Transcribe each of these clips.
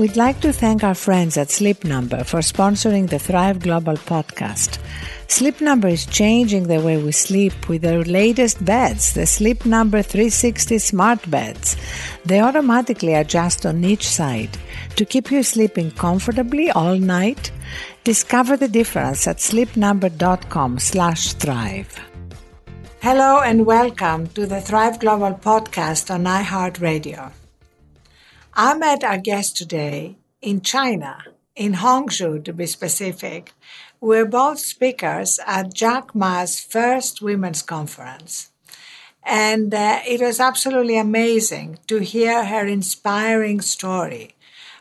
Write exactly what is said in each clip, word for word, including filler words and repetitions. We'd like to thank our friends at Sleep Number for sponsoring the Thrive Global podcast. Sleep Number is changing the way we sleep with their latest beds, the Sleep Number three sixty smart beds. They automatically adjust on each side to keep you sleeping comfortably all night. Discover the difference at sleep number dot com slash thrive. Hello and welcome to the Thrive Global podcast on iHeartRadio. I met our guest today in China, in Hangzhou to be specific. We're both speakers at Jack Ma's first women's conference. And uh, it was absolutely amazing to hear her inspiring story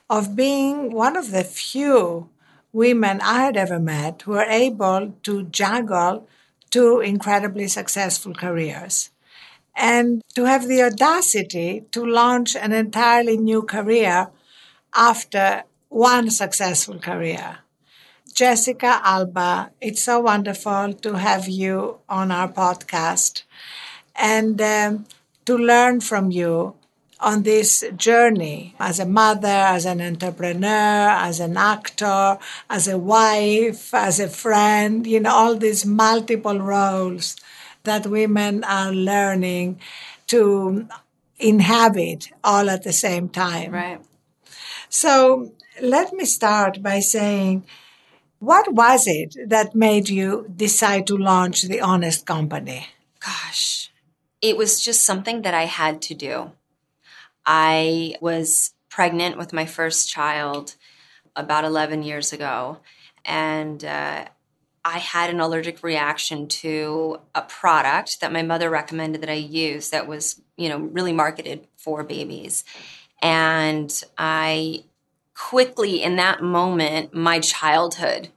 of being one of the few women I had ever met who were able to juggle two incredibly successful careers, and to have the audacity to launch an entirely new career after one successful career. Jessica Alba, it's so wonderful to have you on our podcast and um, to learn from you on this journey as a mother, as an entrepreneur, as an actor, as a wife, as a friend, you know, all these multiple roles that women are learning to inhabit all at the same time. Right. So let me start by saying, what was it that made you decide to launch The Honest Company? Gosh, it was just something that I had to do. I was pregnant with my first child about eleven years ago, and uh, I had an allergic reaction to a product that my mother recommended that I use that was, you know, really marketed for babies. And I quickly, in that moment, my childhood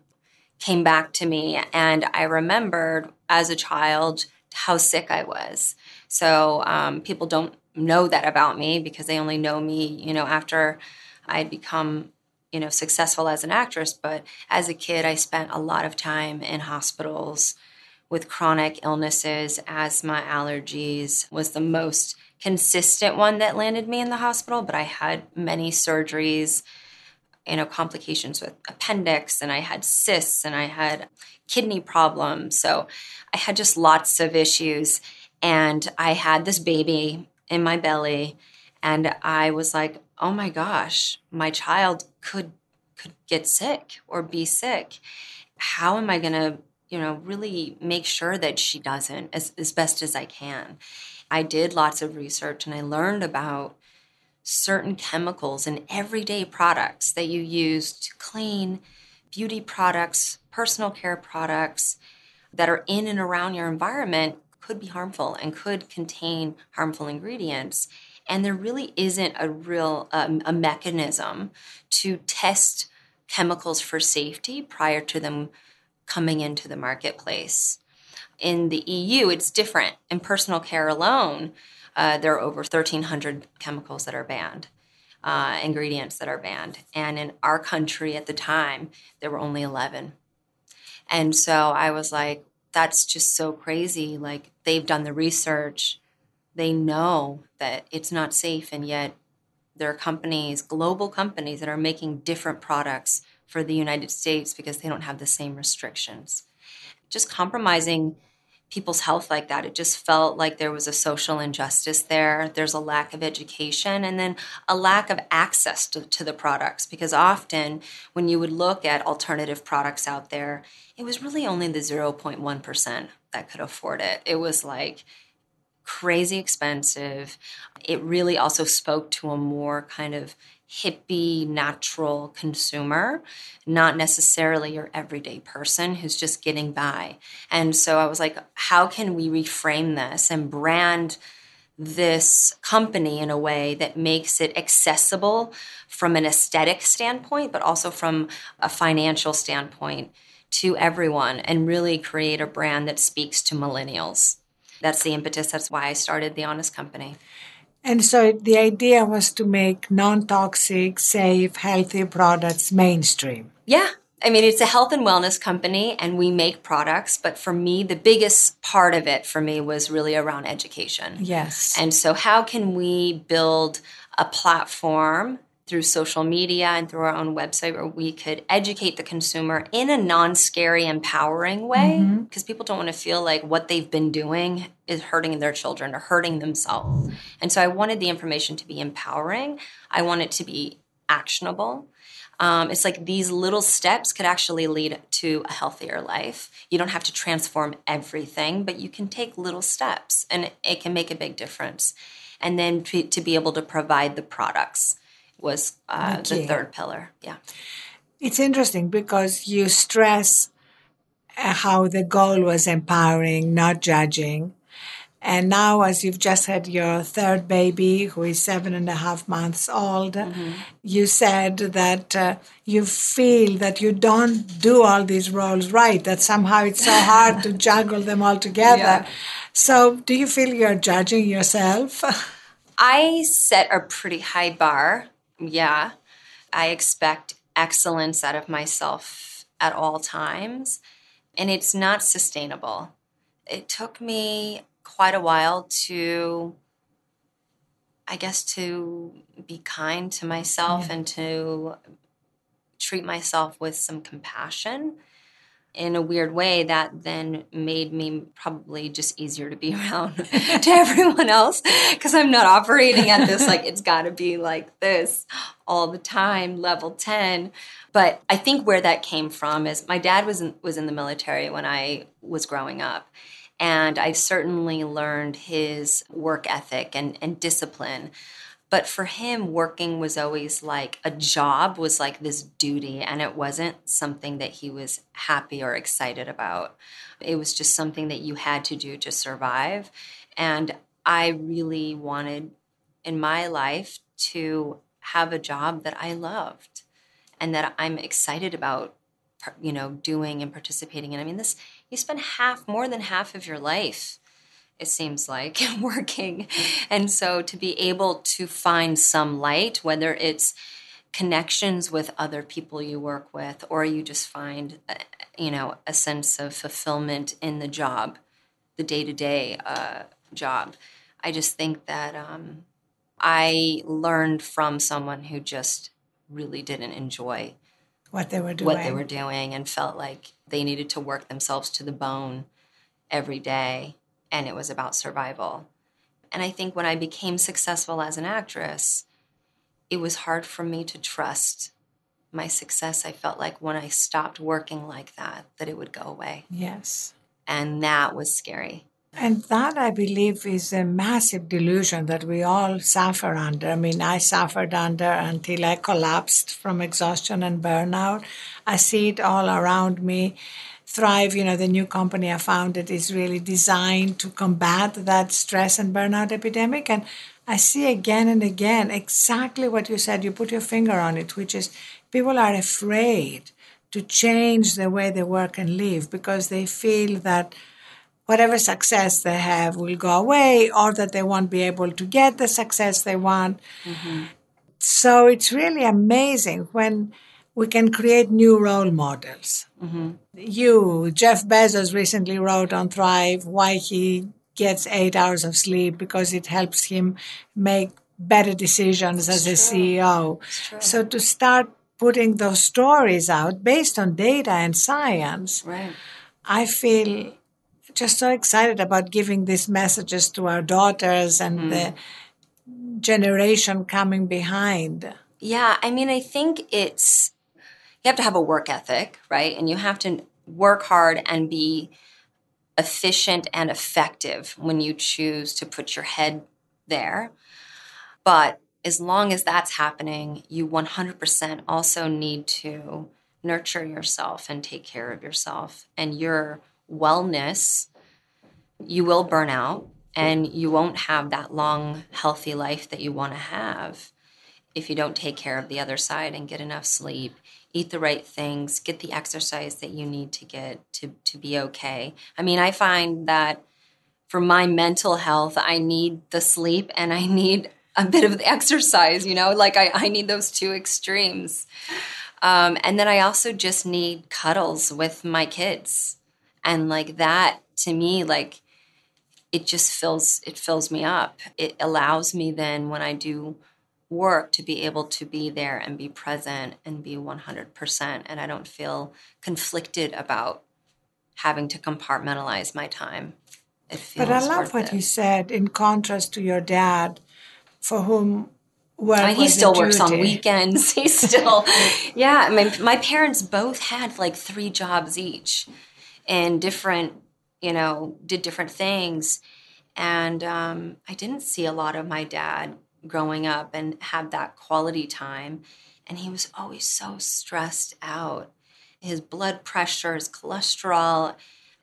came back to me, and I remembered as a child how sick I was. So um, people don't know that about me because they only know me, you know, after I'd become, you know, successful as an actress. But as a kid, I spent a lot of time in hospitals with chronic illnesses. Asthma, allergies was the most consistent one that landed me in the hospital. But I had many surgeries, you know, complications with appendix, and I had cysts, and I had kidney problems. So I had just lots of issues. And I had this baby in my belly, and I was like, oh my gosh, my child could could get sick or be sick. How am I going to, you know, really make sure that she doesn't, as, as best as I can? I did lots of research, and I learned about certain chemicals in everyday products that you use to clean, beauty products, personal care products that are in and around your environment could be harmful and could contain harmful ingredients. And there really isn't a real um, a mechanism to test chemicals for safety prior to them coming into the marketplace. In the E U, it's different. In personal care alone, uh, there are over thirteen hundred chemicals that are banned, uh, ingredients that are banned. And in our country at the time, there were only eleven. And so I was like, that's just so crazy. Like, they've done the research. They know that it's not safe, and yet there are companies, global companies, that are making different products for the United States because they don't have the same restrictions. Just compromising people's health like that, it just felt like there was a social injustice there. There's a lack of education, and then a lack of access to, to the products, because often when you would look at alternative products out there, it was really only the zero point one percent that could afford it. It was like crazy expensive. It really also spoke to a more kind of hippie, natural consumer, not necessarily your everyday person who's just getting by. And so I was like, how can we reframe this and brand this company in a way that makes it accessible from an aesthetic standpoint, but also from a financial standpoint to everyone, and really create a brand that speaks to millennials? That's the impetus. That's why I started The Honest Company. And so the idea was to make non-toxic, safe, healthy products mainstream. Yeah. I mean, it's a health and wellness company, and we make products. But for me, the biggest part of it for me was really around education. Yes. And so how can we build a platform through social media and through our own website where we could educate the consumer in a non-scary, empowering way, because mm-hmm. people don't want to feel like what they've been doing is hurting their children or hurting themselves. And so I wanted the information to be empowering. I want it to be actionable. Um, it's like these little steps could actually lead to a healthier life. You don't have to transform everything, but you can take little steps and it, it can make a big difference. And then to, to be able to provide the products was uh, okay. the third pillar. Yeah. It's interesting because you stress how the goal was empowering, not judging. And now, as you've just had your third baby, who is seven and a half months old, mm-hmm. you said that uh, you feel that you don't do all these roles right, that somehow it's so hard to juggle them all together. Yeah. So do you feel you're judging yourself? I set a pretty high bar. Yeah. I expect excellence out of myself at all times, and it's not sustainable. It took me quite a while to, I guess, to be kind to myself yeah. and to treat myself with some compassion. In a weird way, that then made me probably just easier to be around to everyone else, because I'm not operating at this, like, it's got to be like this all the time, level ten. But I think where that came from is my dad was in, was in the military when I was growing up. And I certainly learned his work ethic and, and discipline. But for him, working was always like a job, was like this duty, and it wasn't something that he was happy or excited about. It was just something that you had to do to survive. And I really wanted in my life to have a job that I loved and that I'm excited about, you know, doing and participating in. I mean, this... You spend half, more than half of your life, it seems like, working. And so to be able to find some light, whether it's connections with other people you work with, or you just find, you know, a sense of fulfillment in the job, the day-to-day uh, job. I just think that um, I learned from someone who just really didn't enjoy What they were doing. What they were doing, and felt like they needed to work themselves to the bone every day, and it was about survival. And I think when I became successful as an actress, it was hard for me to trust my success. I felt like when I stopped working like that, that it would go away. Yes. And that was scary. And that, I believe, is a massive delusion that we all suffer under. I mean, I suffered under until I collapsed from exhaustion and burnout. I see it all around me. Thrive, you know, the new company I founded, is really designed to combat that stress and burnout epidemic. And I see again and again exactly what you said. You put your finger on it, which is people are afraid to change the way they work and live because they feel that whatever success they have will go away, or that they won't be able to get the success they want. Mm-hmm. So it's really amazing when we can create new role models. Mm-hmm. You, Jeff Bezos, recently wrote on Thrive why he gets eight hours of sleep, because it helps him make better decisions That's as true. a C E O. So to start putting those stories out based on data and science, right. I feel... just so excited about giving these messages to our daughters and mm. the generation coming behind. Yeah, I mean, I think it's, you have to have a work ethic, right? And you have to work hard and be efficient and effective when you choose to put your head there. But as long as that's happening, you one hundred percent also need to nurture yourself and take care of yourself and your wellness. You will burn out, and you won't have that long, healthy life that you want to have if you don't take care of the other side and get enough sleep, eat the right things, get the exercise that you need to get to, to be okay. I mean, I find that for my mental health, I need the sleep and I need a bit of the exercise, you know, like I, I need those two extremes. Um, and then I also just need cuddles with my kids. And like that, to me, like it just fills, it fills me up. It allows me then when I do work to be able to be there and be present and be one hundred percent. And I don't feel conflicted about having to compartmentalize my time. It feels But I love what it. you said in contrast to your dad, for whom work I mean, he was still works on weekends. He still, yeah. I mean, my parents both had like three jobs each and different, you know, did different things. And um, I didn't see a lot of my dad growing up and have that quality time. And he was always so stressed out. His blood pressure, his cholesterol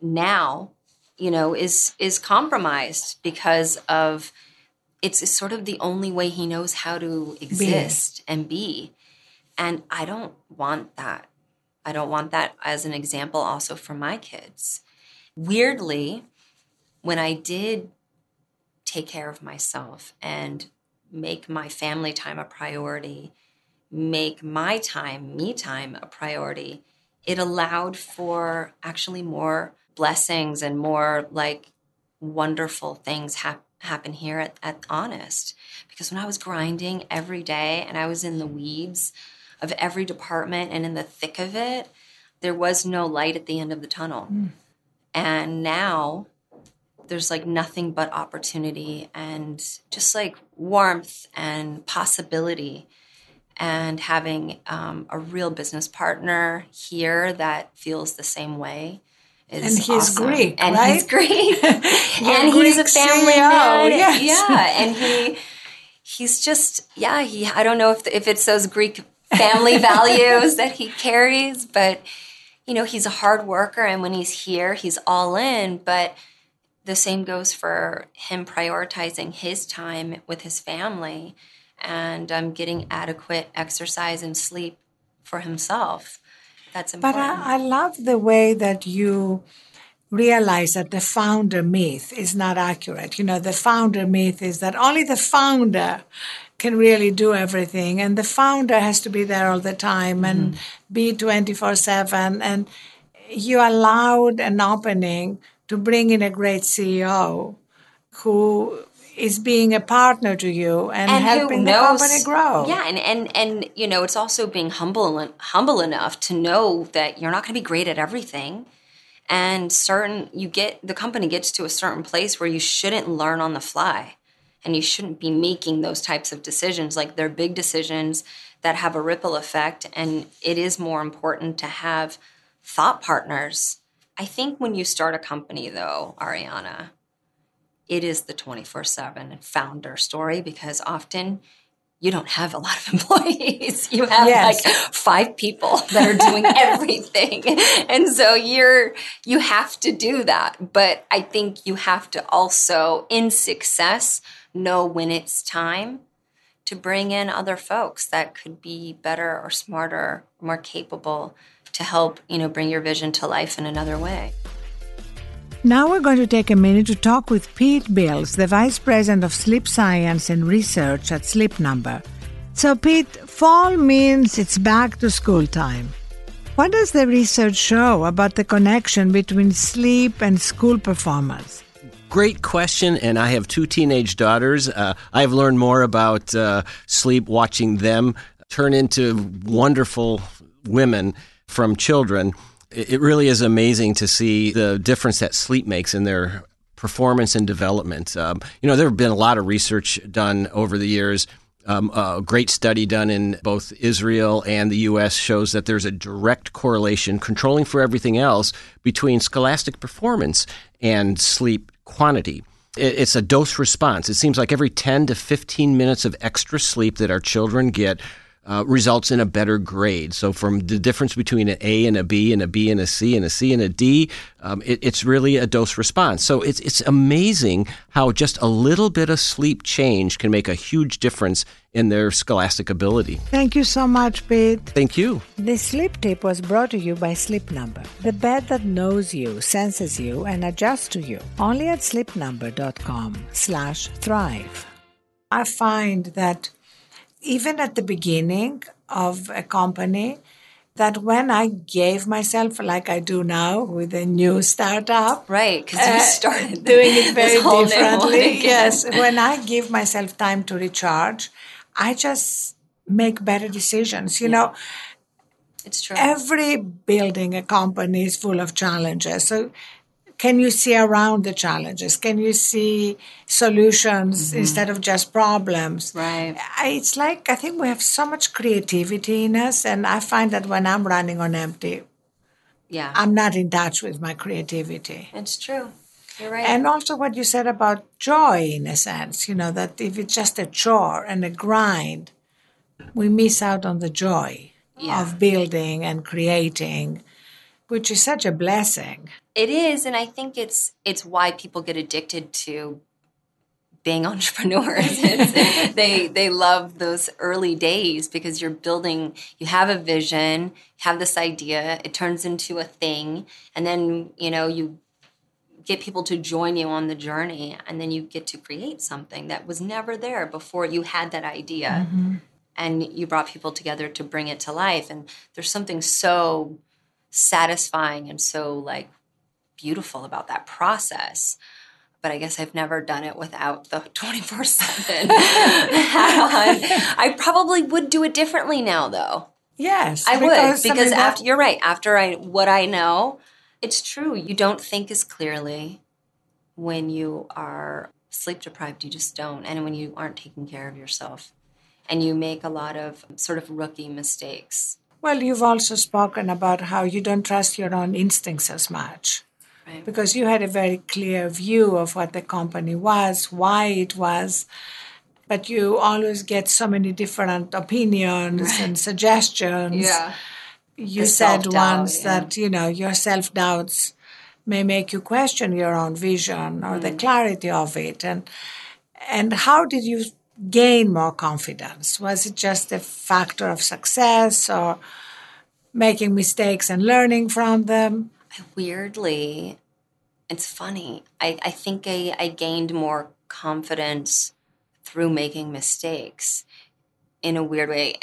now, you know, is is compromised because of it's, it's sort of the only way he knows how to exist be. and be. And I don't want that. I don't want that as an example also for my kids. Weirdly, when I did take care of myself and make my family time a priority, make my time, me time, a priority, it allowed for actually more blessings and more like wonderful things hap- happen here at, at Honest. Because when I was grinding every day and I was in the weeds of every department and in the thick of it, there was no light at the end of the tunnel. Mm. And now there's like nothing but opportunity and just like warmth and possibility, and having um, a real business partner here that feels the same way is and he's awesome. Greek, and right? he's Greek, and he's Greek a family man. Yes. Yeah, and he he's just yeah. He I don't know if if it's those Greek family values that he carries, but you know he's a hard worker, and when he's here, he's all in. But the same goes for him prioritizing his time with his family and um, getting adequate exercise and sleep for himself. That's important. But I, I love the way that you realize that the founder myth is not accurate. You know, the founder myth is that only the founder can really do everything, and the founder has to be there all the time and mm-hmm. be twenty-four seven. And you allowed an opening to bring in a great C E O who is being a partner to you and, and helping the company grow. Yeah, and, and, and you know, it's also being humble humble enough to know that you're not going to be great at everything. And certain you get the company gets to a certain place where you shouldn't learn on the fly, and you shouldn't be making those types of decisions. Like they're big decisions that have a ripple effect, and it is more important to have thought partners. I think when you start a company, though, Arianna, it is the twenty-four seven founder story, because often you don't have a lot of employees. You have yes. like five people that are doing everything. And so you're you have to do that. But I think you have to also, in success, know when it's time to bring in other folks that could be better or smarter, more capable to help, you know, bring your vision to life in another way. Now we're going to take a minute to talk with Pete Bills, the Vice President of Sleep Science and Research at Sleep Number. So, Pete, fall means it's back to school time. What does the research show about the connection between sleep and school performance? Great question, and I have two teenage daughters. Uh, I've learned more about uh, sleep watching them turn into wonderful women from children. It really is amazing to see the difference that sleep makes in their performance and development. Um, you know, there have been a lot of research done over the years. Um, a great study done in both Israel and the U S shows that there's a direct correlation, controlling for everything else, between scholastic performance and sleep quantity. It's a dose response. It seems like every ten to fifteen minutes of extra sleep that our children get Uh, results in a better grade. So from the difference between an A and a B and a B and a C and a C and a D, um, it, it's really a dose response. So it's it's amazing how just a little bit of sleep change can make a huge difference in their scholastic ability. Thank you so much, Pete. Thank you. This sleep tip was brought to you by Sleep Number, the bed that knows you, senses you, and adjusts to you. Only at sleepnumber.com slash thrive. I find that even at the beginning of a company, that when I gave myself, like I do now with a new startup. Right, because uh, you started doing it very differently. Yes, when I give myself time to recharge, I just make better decisions. You yeah. know, it's true. Every building a company is full of challenges. So can you see around the challenges? Can you see solutions mm-hmm. instead of just problems? Right. I, it's like I think we have so much creativity in us, and I find that when I'm running on empty, yeah, I'm not in touch with my creativity. It's true. You're right. And also what you said about joy, in a sense, you know, that if it's just a chore and a grind, we miss out on the joy yeah. of building and creating, which is such a blessing. It is, and I think it's it's why people get addicted to being entrepreneurs. they they love those early days because you're building, you have a vision, you have this idea, it turns into a thing, and then, you know, you get people to join you on the journey, and then you get to create something that was never there before you had that idea. Mm-hmm. And you brought people together to bring it to life. And there's something so satisfying and so, like, beautiful about that process. But I guess I've never done it without the twenty-four seven hat on. I probably would do it differently now, though. Yes. I because would, because after, that- you're right, after I what I know, it's true. You don't think as clearly when you are sleep deprived. You just don't. And when you aren't taking care of yourself. And you make a lot of sort of rookie mistakes. Well, you've also spoken about how you don't trust your own instincts as much. Right. Because you had a very clear view of what the company was, why it was, but you always get so many different opinions right. and suggestions. Yeah. You the said once yeah. that, you know, your self-doubts may make you question your own vision or mm. the clarity of it. And and how did you gain more confidence? Was it just a factor of success or making mistakes and learning from them? Weirdly, it's funny. I, I think I, I gained more confidence through making mistakes in a weird way.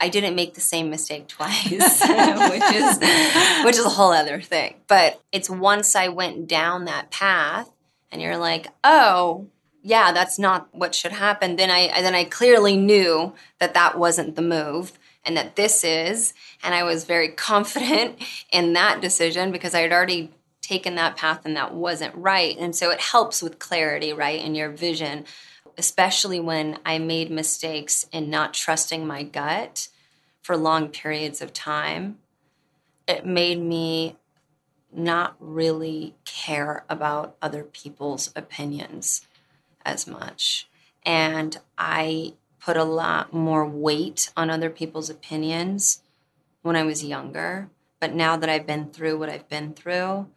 I didn't make the same mistake twice, which is which is a whole other thing. But it's once I went down that path and you're like, oh, yeah, that's not what should happen. Then I then I clearly knew that that wasn't the move. And that this is, and I was very confident in that decision because I had already taken that path and that wasn't right. And so it helps with clarity, right, in your vision, especially when I made mistakes in not trusting my gut for long periods of time. It made me not really care about other people's opinions as much. And I put a lot more weight on other people's opinions when I was younger. But now that I've been through what I've been through,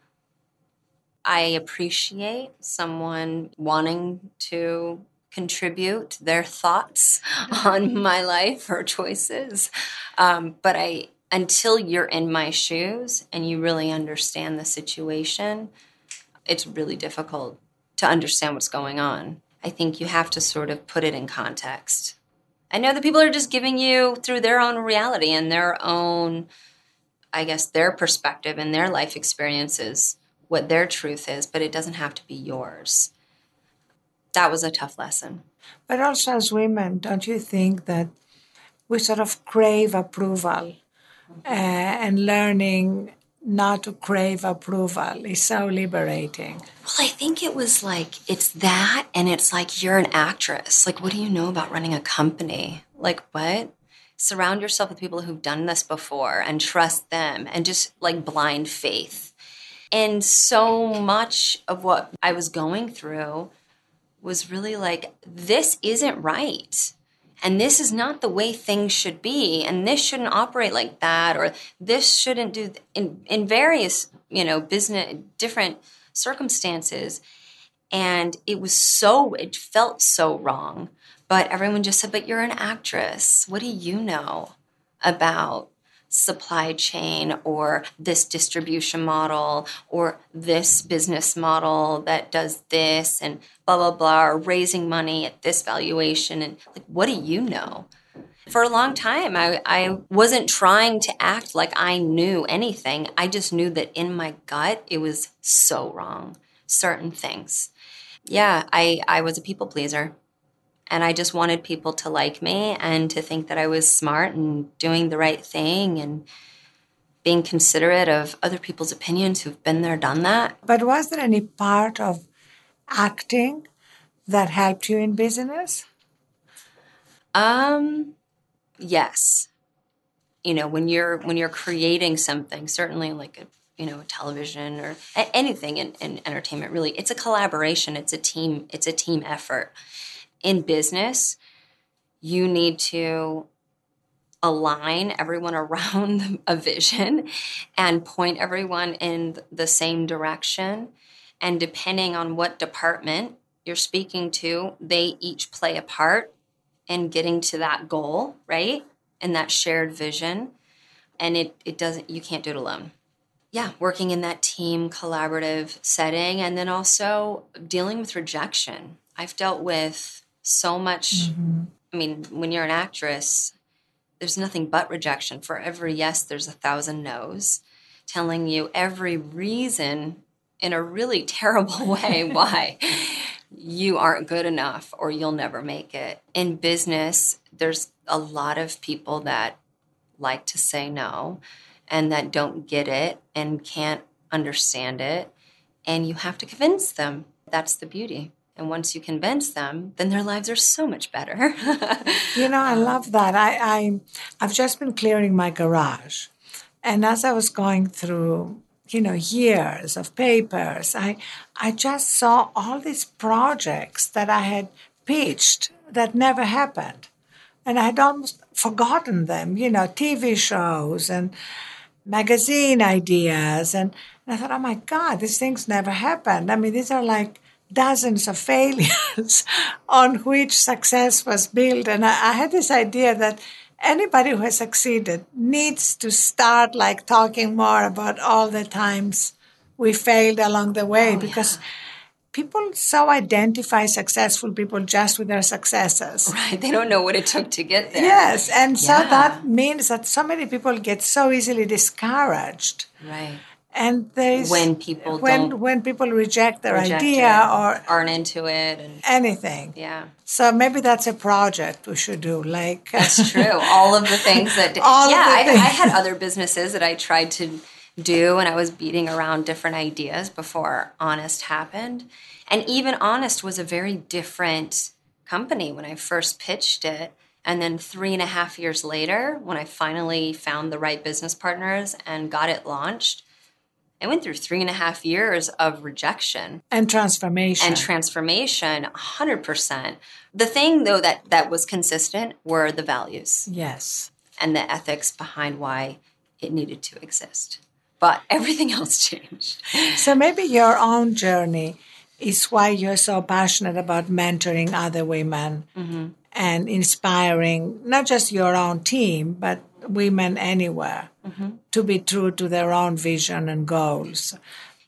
I appreciate someone wanting to contribute their thoughts on my life or choices. Um, but I, until you're in my shoes and you really understand the situation, it's really difficult to understand what's going on. I think you have to sort of put it in context. I know that people are just giving you through their own reality and their own, I guess, their perspective and their life experiences, what their truth is, but it doesn't have to be yours. That was a tough lesson. But also as women, don't you think that we sort of crave approval uh, and learning not to crave approval is so liberating? Well, I think it was like, it's that, and it's like, you're an actress. Like, what do you know about running a company? Like, what? Surround yourself with people who've done this before and trust them and just, like, blind faith. And so much of what I was going through was really like, this isn't right. And this is not the way things should be, and this shouldn't operate like that, or this shouldn't do th- in, in various, you know, business, different circumstances. And it was so, it felt so wrong. But everyone just said, but you're an actress. What do you know about supply chain or this distribution model or this business model that does this and blah, blah, blah, or raising money at this valuation? And like, what do you know? For a long time, I, I wasn't trying to act like I knew anything. I just knew that in my gut, it was so wrong, certain things. Yeah, I, I was a people pleaser. And I just wanted people to like me and to think that I was smart and doing the right thing and being considerate of other people's opinions who've been there, done that. But was there any part of acting that helped you in business? Um, yes. You know, when you're when you're creating something, certainly like a you know, television or anything in, in entertainment, really, it's a collaboration. It's a team. It's a team effort. In business, you need to align everyone around a vision and point everyone in the same direction. And depending on what department you're speaking to, they each play a part in getting to that goal, right? And that shared vision. And it, it doesn't, you can't do it alone. Yeah, working in that team collaborative setting, and then also dealing with rejection. I've dealt with so much. Mm-hmm. I mean, when you're an actress, there's nothing but rejection. For every yes, there's a thousand no's, telling you every reason in a really terrible way why you aren't good enough or you'll never make it. In business, there's a lot of people that like to say no and that don't get it and can't understand it, and you have to convince them. That's the beauty. And once you convince them, then their lives are so much better. You know, I love that. I, I, I've just been clearing my garage. And as I was going through, you know, years of papers, I, I just saw all these projects that I had pitched that never happened. And I had almost forgotten them, you know, T V shows and magazine ideas. And, and I thought, oh, my God, these things never happened. I mean, these are like dozens of failures on which success was built. And I, I had this idea that anybody who has succeeded needs to start like talking more about all the times we failed along the way, oh, because yeah. people so identify successful people just with their successes. Right. They don't know what it took to get there. Yes. And yeah. so that means that so many people get so easily discouraged. Right. And there's when people when don't when people reject their reject idea or aren't into it and anything. Yeah. So maybe that's a project we should do. Like that's true. All of the things that all yeah. I, things. I had other businesses that I tried to do, and I was beating around different ideas before Honest happened. And even Honest was a very different company when I first pitched it. And then three and a half years later, when I finally found the right business partners and got it launched, I went through three and a half years of rejection. And transformation. And transformation, one hundred percent. The thing, though, that, that was consistent were the values. Yes. And the ethics behind why it needed to exist. But everything else changed. So maybe your own journey is why you're so passionate about mentoring other women mm-hmm. and inspiring not just your own team, but women anywhere mm-hmm. to be true to their own vision and goals.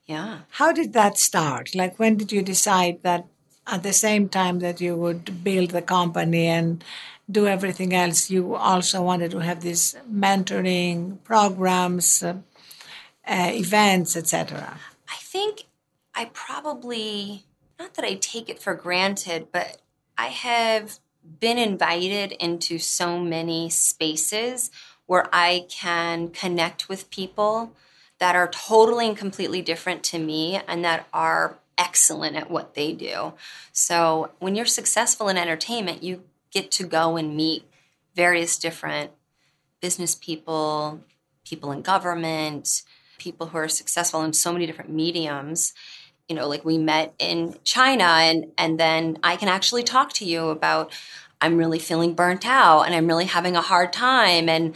Yeah. How did that start? Like, when did you decide that at the same time that you would build the company and do everything else, you also wanted to have these mentoring programs, uh, uh, events, et cetera? I think I probably, not that I take it for granted, but I have been invited into so many spaces where I can connect with people that are totally and completely different to me and that are excellent at what they do. So when you're successful in entertainment, you get to go and meet various different business people, people in government, people who are successful in so many different mediums. You know, like we met in China, and, and then I can actually talk to you about I'm really feeling burnt out and I'm really having a hard time. And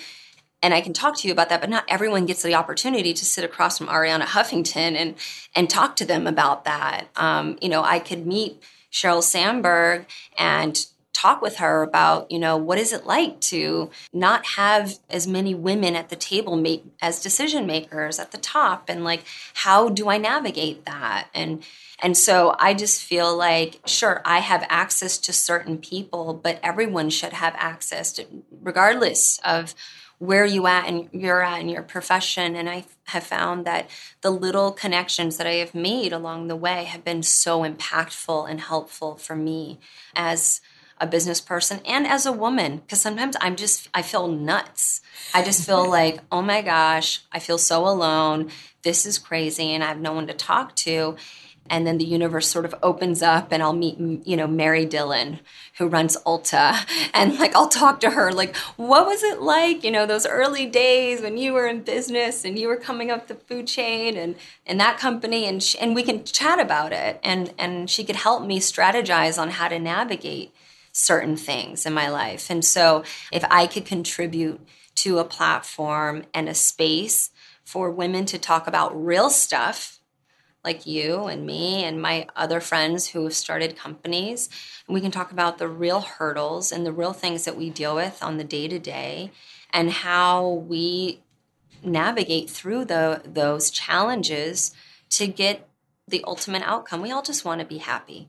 and I can talk to you about that, but not everyone gets the opportunity to sit across from Arianna Huffington and, and talk to them about that. Um, you know, I could meet Sheryl Sandberg and talk with her about, you know, what is it like to not have as many women at the table make, as decision makers at the top, and like, how do I navigate that? And and so I just feel like, sure, I have access to certain people, but everyone should have access to, regardless of where you at and you're at in your profession. And I have found that the little connections that I have made along the way have been so impactful and helpful for me as a business person and as a woman, because sometimes I'm just, I feel nuts. I just feel like, oh my gosh, I feel so alone. This is crazy. And I have no one to talk to. And then the universe sort of opens up and I'll meet, you know, Mary Dillon, who runs Ulta. And like, I'll talk to her, like, what was it like, you know, those early days when you were in business and you were coming up the food chain and, and that company. And she, and we can chat about it. And, and she could help me strategize on how to navigate certain things in my life. And so if I could contribute to a platform and a space for women to talk about real stuff, like you and me and my other friends who have started companies. And we can talk about the real hurdles and the real things that we deal with on the day-to-day and how we navigate through the, those challenges to get the ultimate outcome. We all just want to be happy.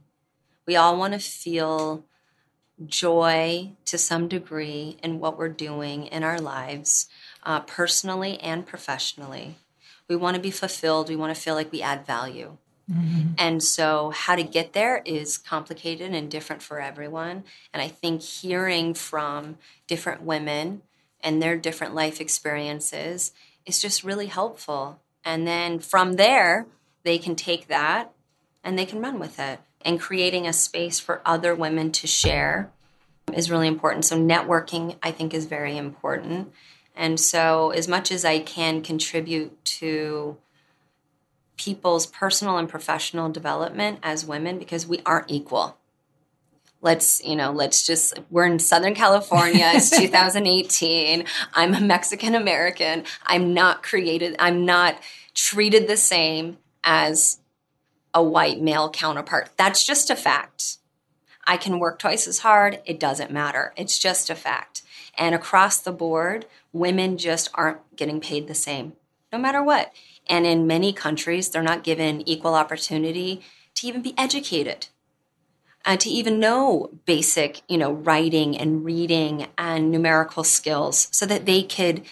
We all want to feel joy to some degree in what we're doing in our lives, uh, personally and professionally. We want to be fulfilled. We want to feel like we add value. Mm-hmm. And so how to get there is complicated and different for everyone. And I think hearing from different women and their different life experiences is just really helpful. And then from there, they can take that and they can run with it. And creating a space for other women to share is really important. So networking, I think, is very important. And so as much as I can contribute to people's personal and professional development as women, because we aren't equal. Let's, you know, let's just, we're in Southern California. It's two thousand eighteen. I'm a Mexican American. I'm not created. I'm not treated the same as a white male counterpart. That's just a fact. I can work twice as hard. It doesn't matter. It's just a fact. And across the board, women just aren't getting paid the same, no matter what. And in many countries, they're not given equal opportunity to even be educated, uh, to even know basic, you know, writing and reading and numerical skills so that they could,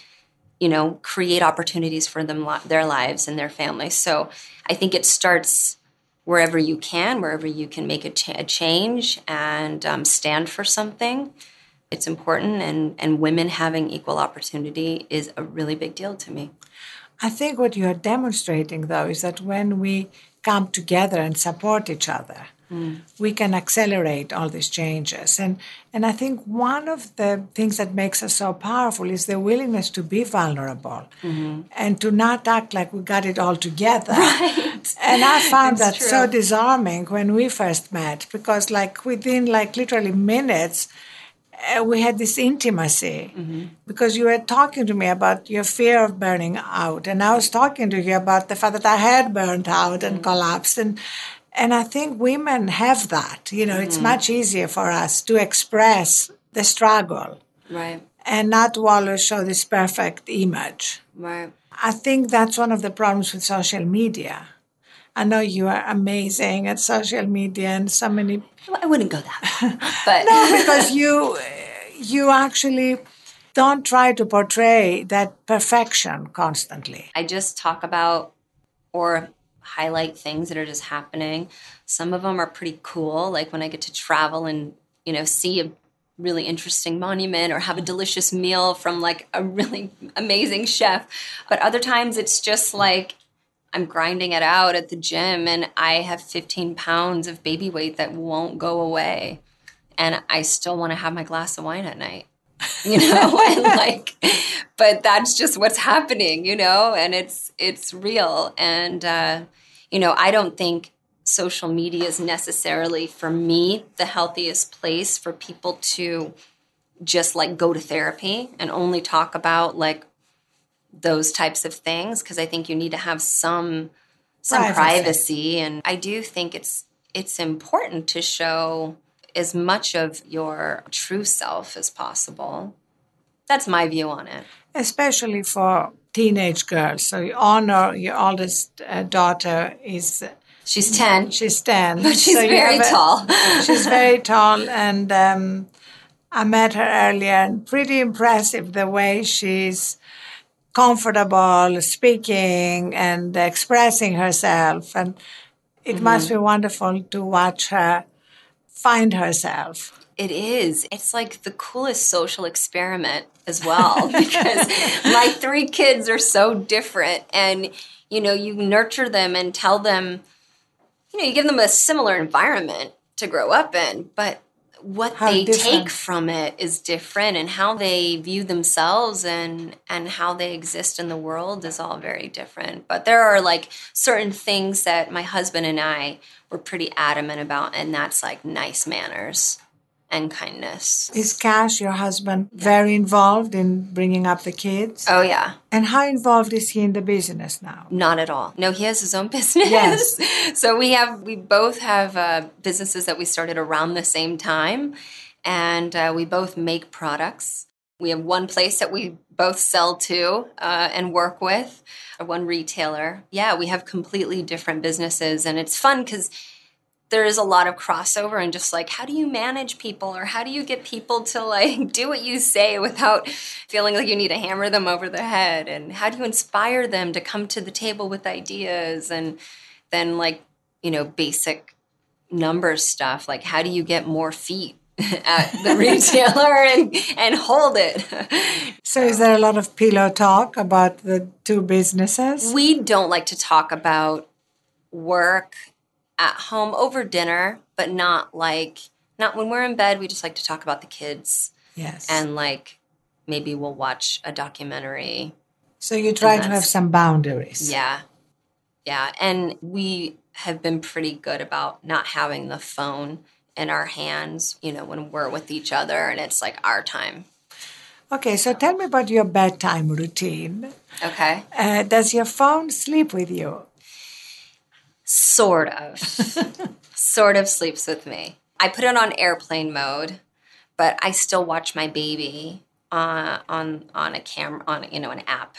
you know, create opportunities for them, their lives and their families. So I think it starts wherever you can, wherever you can make a, ch- a change and um, stand for something. It's important, and, and women having equal opportunity is a really big deal to me. I think what you are demonstrating, though, is that when we come together and support each other, mm. we can accelerate all these changes. And, and I think one of the things that makes us so powerful is the willingness to be vulnerable mm-hmm. and to not act like we got it all together. Right. And I found that true. so disarming when we first met, because like within like literally minutes, we had this intimacy mm-hmm. because you were talking to me about your fear of burning out. And I was talking to you about the fact that I had burned out mm-hmm. and collapsed. And and I think women have that. You know, mm-hmm. it's much easier for us to express the struggle. Right. And not to always show this perfect image. Right. I think that's one of the problems with social media. I know you are amazing at social media and so many... I wouldn't go that but No, because you you actually don't try to portray that perfection constantly. I just talk about or highlight things that are just happening. Some of them are pretty cool, like when I get to travel and, you know, see a really interesting monument or have a delicious meal from, like, a really amazing chef. But other times it's just like... I'm grinding it out at the gym and I have fifteen pounds of baby weight that won't go away. And I still want to have my glass of wine at night, you know, and like, but that's just what's happening, you know, and it's, it's real. And, uh, you know, I don't think social media is necessarily for me the healthiest place for people to just like go to therapy and only talk about like, those types of things, because I think you need to have some some privacy. privacy. And I do think it's it's important to show as much of your true self as possible. That's my view on it. Especially for teenage girls. So you honor your oldest uh, daughter is... She's ten. She's ten. But she's so very a, tall. She's very tall and um, I met her earlier and pretty impressive the way she's comfortable speaking and expressing herself. And it mm-hmm. must be wonderful to watch her find herself. It is. It's like the coolest social experiment as well, because my three kids are so different, and, you know, you nurture them and tell them, you know, you give them a similar environment to grow up in, but what how they different. take from it is different, and how they view themselves and, and how they exist in the world is all very different. But there are, like, certain things that my husband and I were pretty adamant about, and that's, like, nice manners. And kindness. Is Cash, your husband, yeah. very involved in bringing up the kids? Oh, yeah. And how involved is he in the business now? Not at all. No, he has his own business. Yes. So we have, we both have uh, businesses that we started around the same time, and uh, we both make products. We have one place that we both sell to uh, and work with, or one retailer. Yeah, we have completely different businesses, and it's fun because there is a lot of crossover, and just like, how do you manage people, or how do you get people to, like, do what you say without feeling like you need to hammer them over the head, and how do you inspire them to come to the table with ideas, and then, like, you know, basic number stuff, like how do you get more feet at the retailer and, and hold it. So is there a lot of pillow talk about the two businesses? We don't like to talk about work at home over dinner, but not like, not when we're in bed. We just like to talk about the kids. Yes. And, like, maybe we'll watch a documentary. So you try to have some boundaries. Yeah. Yeah. And we have been pretty good about not having the phone in our hands, you know, when we're with each other, and it's like our time. Okay. So tell me about your bedtime routine. Okay. Uh, does your phone sleep with you? Sort of. Sort of sleeps with me. I put it on airplane mode, but I still watch my baby uh, on on a camera, on, you know, an app.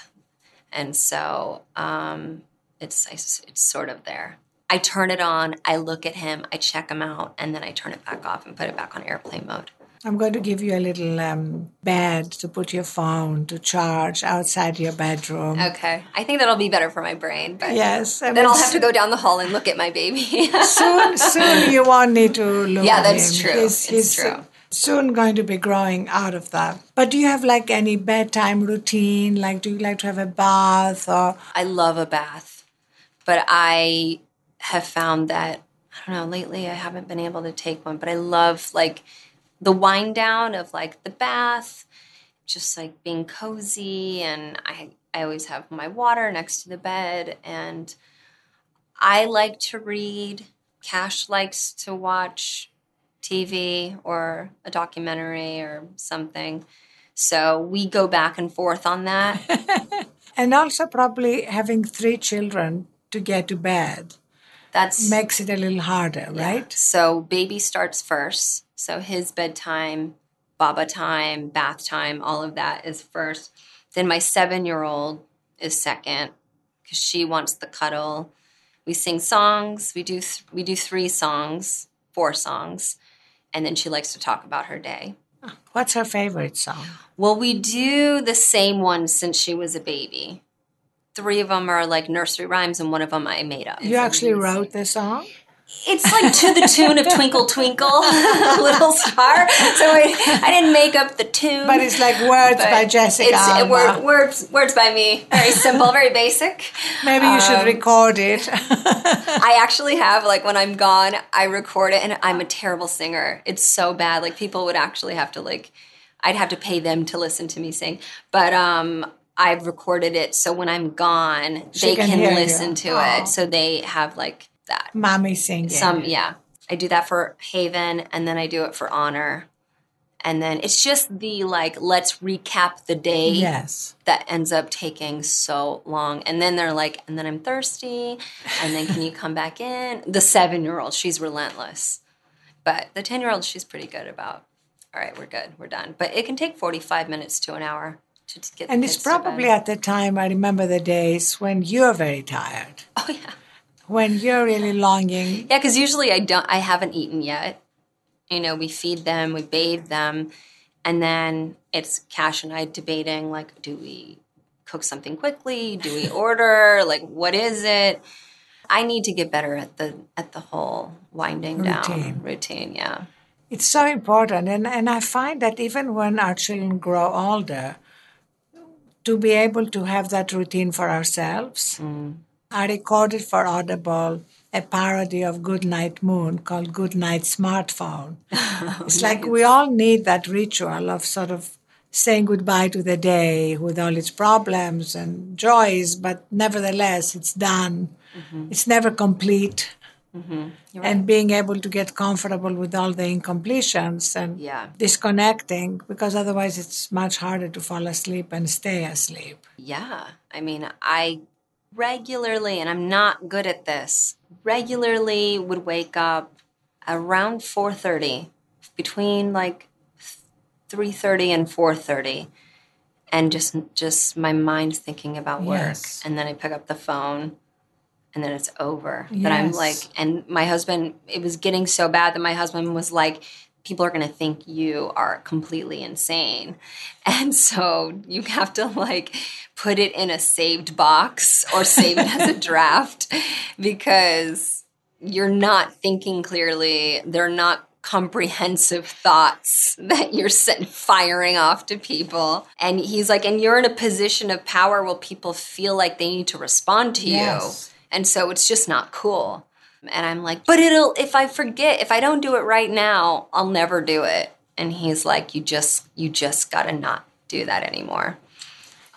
And so um, it's it's sort of there. I turn it on, I look at him, I check him out, and then I turn it back off and put it back on airplane mode. I'm going to give you a little um, bed to put your phone to charge outside your bedroom. Okay. I think that'll be better for my brain. But yes. I mean, then I'll have to go down the hall and look at my baby. soon soon you won't need to look yeah, at him. Yeah, that's true. He's, he's true. soon going to be growing out of that. But do you have, like, any bedtime routine? Like, do you like to have a bath? Or I love a bath. But I have found that, I don't know, lately I haven't been able to take one. But I love, like, the wind down of, like, the bath, just, like, being cozy. And I, I always have my water next to the bed. And I like to read. Cash likes to watch T V or a documentary or something. So we go back and forth on that. And also probably having three children to get to bed. That's makes it a little harder, yeah. right? So baby starts first. So his bedtime, Baba time, bath time, all of that is first. Then my seven-year-old is second because she wants the cuddle. We sing songs. We do th- we do three songs, four songs, and then she likes to talk about her day. What's her favorite song? Well, we do the same one since she was a baby. Three of them are, like, nursery rhymes, and one of them I made up. You actually wrote the song? It's, like, to the tune of Twinkle Twinkle Little Star. So I, I didn't make up the tune. But it's like words by Jessica Alba. Word, words, words by me. Very simple, very basic. Maybe you um, should record it. I actually have, like, when I'm gone, I record it, and I'm a terrible singer. It's so bad. Like, people would actually have to, like, I'd have to pay them to listen to me sing. But um, I've recorded it so when I'm gone, she they can, can listen you. to Aww. it. So they have, like, that. Mommy singing. Some, yeah. I do that for Haven, and then I do it for Honor. And then it's just the, like, let's recap the day yes. that ends up taking so long. And then they're like, and then I'm thirsty, and then can you come back in? The seven-year-old, she's relentless. But the ten-year-old, she's pretty good about, all right, we're good, we're done. But it can take forty-five minutes to an hour. To get and it's probably at the time, I remember the days when you're very tired. Oh, yeah. When you're really longing. Yeah, because usually I don't. I haven't eaten yet. You know, we feed them, we bathe them, and then it's Cash and I debating, like, do we cook something quickly? Do we order? Like, what is it? I need to get better at the at the whole winding routine. down routine. Yeah, it's so important, and and I find that even when our children grow older, to be able to have that routine for ourselves. Mm. I recorded for Audible a parody of Good Night Moon called Good Night Smartphone. It's like we all need that ritual of sort of saying goodbye to the day with all its problems and joys, but nevertheless, it's done. Mm-hmm. It's never complete. Mm-hmm. You're and right. Being able to get comfortable with all the incompletions and yeah. disconnecting, because otherwise it's much harder to fall asleep and stay asleep. Yeah. I mean, I regularly, and I'm not good at this, regularly would wake up around four thirty, between like three thirty and four thirty, and just just my mind's thinking about work. Yes. And then I pick up the phone, and then it's over. Yes. But I'm like, and my husband, it was getting so bad that my husband was like, people are going to think you are completely insane. And so you have to like put it in a saved box or save it as a draft, because you're not thinking clearly. They're not comprehensive thoughts that you're sent firing off to people. And he's like, and you're in a position of power where people feel like they need to respond to yes. you. And so it's just not cool. And I'm like, but it'll, if I forget, if I don't do it right now, I'll never do it. And he's like, you just, you just got to not do that anymore.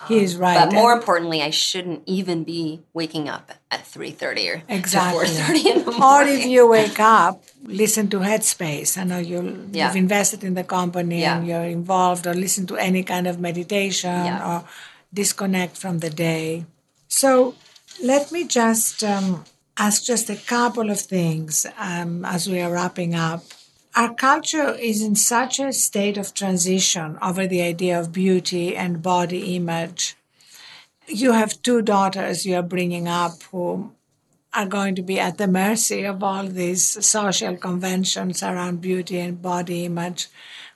He's right. Um, but more and importantly, I shouldn't even be waking up at three thirty or exactly. four thirty in the morning. Or if you wake up, listen to Headspace. I know you, yeah. you've invested in the company yeah. and you're involved, or listen to any kind of meditation yeah. or disconnect from the day. So let me just um, ask just a couple of things um, as we are wrapping up. Our culture is in such a state of transition over the idea of beauty and body image. You have two daughters you are bringing up who are going to be at the mercy of all these social conventions around beauty and body image.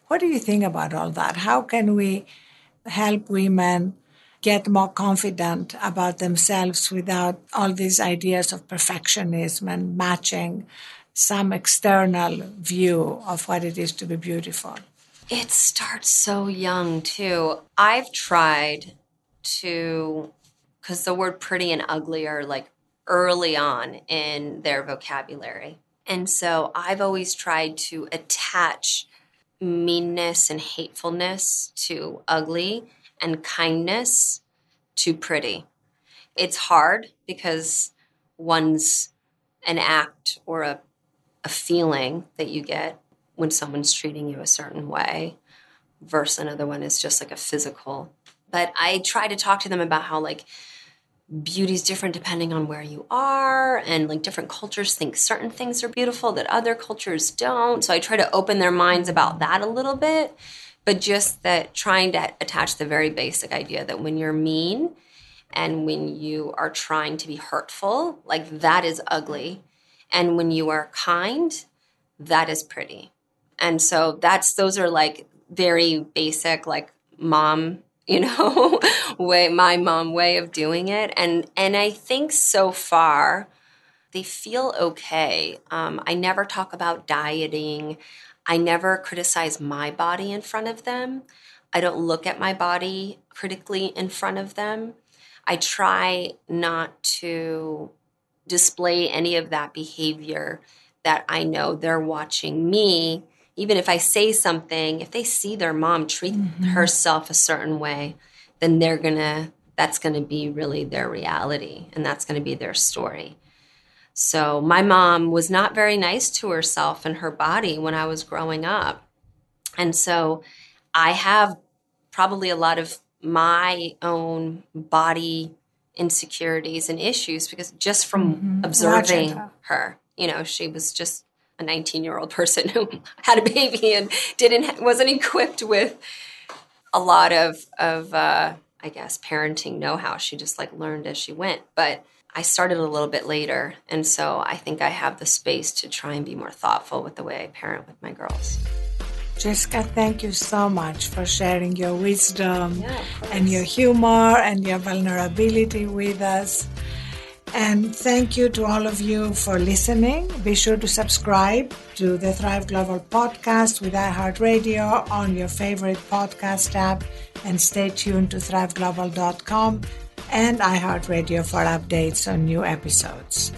What do you think about all that? How can we help women get more confident about themselves without all these ideas of perfectionism and matching some external view of what it is to be beautiful? It starts so young, too. I've tried to, because the word pretty and ugly are like early on in their vocabulary. And so I've always tried to attach meanness and hatefulness to ugly and kindness to pretty. It's hard because one's an act or a a feeling that you get when someone's treating you a certain way versus another one is just like a physical. But I try to talk to them about how like beauty's different depending on where you are, and like different cultures think certain things are beautiful that other cultures don't. So I try to open their minds about that a little bit, but just that trying to attach the very basic idea that when you're mean and when you are trying to be hurtful, like that is ugly. And when you are kind, that is pretty. And so that's, those are like very basic, like mom, you know, way, my mom way of doing it. And, and I think so far they feel okay. Um, I never talk about dieting. I never criticize my body in front of them. I don't look at my body critically in front of them. I try not to display any of that behavior that I know they're watching me. Even if I say something, if they see their mom treat mm-hmm. herself a certain way, then they're gonna, that's gonna be really their reality, and that's gonna be their story. So my mom was not very nice to herself and her body when I was growing up. And so I have probably a lot of my own body insecurities and issues because just from mm-hmm. observing her. her, you know, she was just a nineteen year old person who had a baby and didn't, wasn't equipped with a lot of, of, uh, I guess, parenting know-how. She just like learned as she went, but I started a little bit later. And so I think I have the space to try and be more thoughtful with the way I parent with my girls. Jessica, thank you so much for sharing your wisdom yeah, and your humor and your vulnerability with us. And thank you to all of you for listening. Be sure to subscribe to the Thrive Global podcast with iHeartRadio on your favorite podcast app, and stay tuned to thrive global dot com and iHeartRadio for updates on new episodes.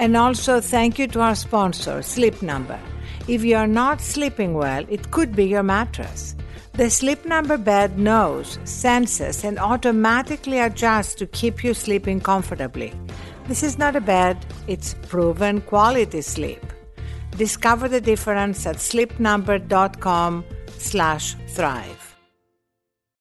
And also thank you to our sponsor, Sleep Number. If you are not sleeping well, it could be your mattress. The Sleep Number bed knows, senses, and automatically adjusts to keep you sleeping comfortably. This is not a bed, it's proven quality sleep. Discover the difference at sleep number dot com slash thrive.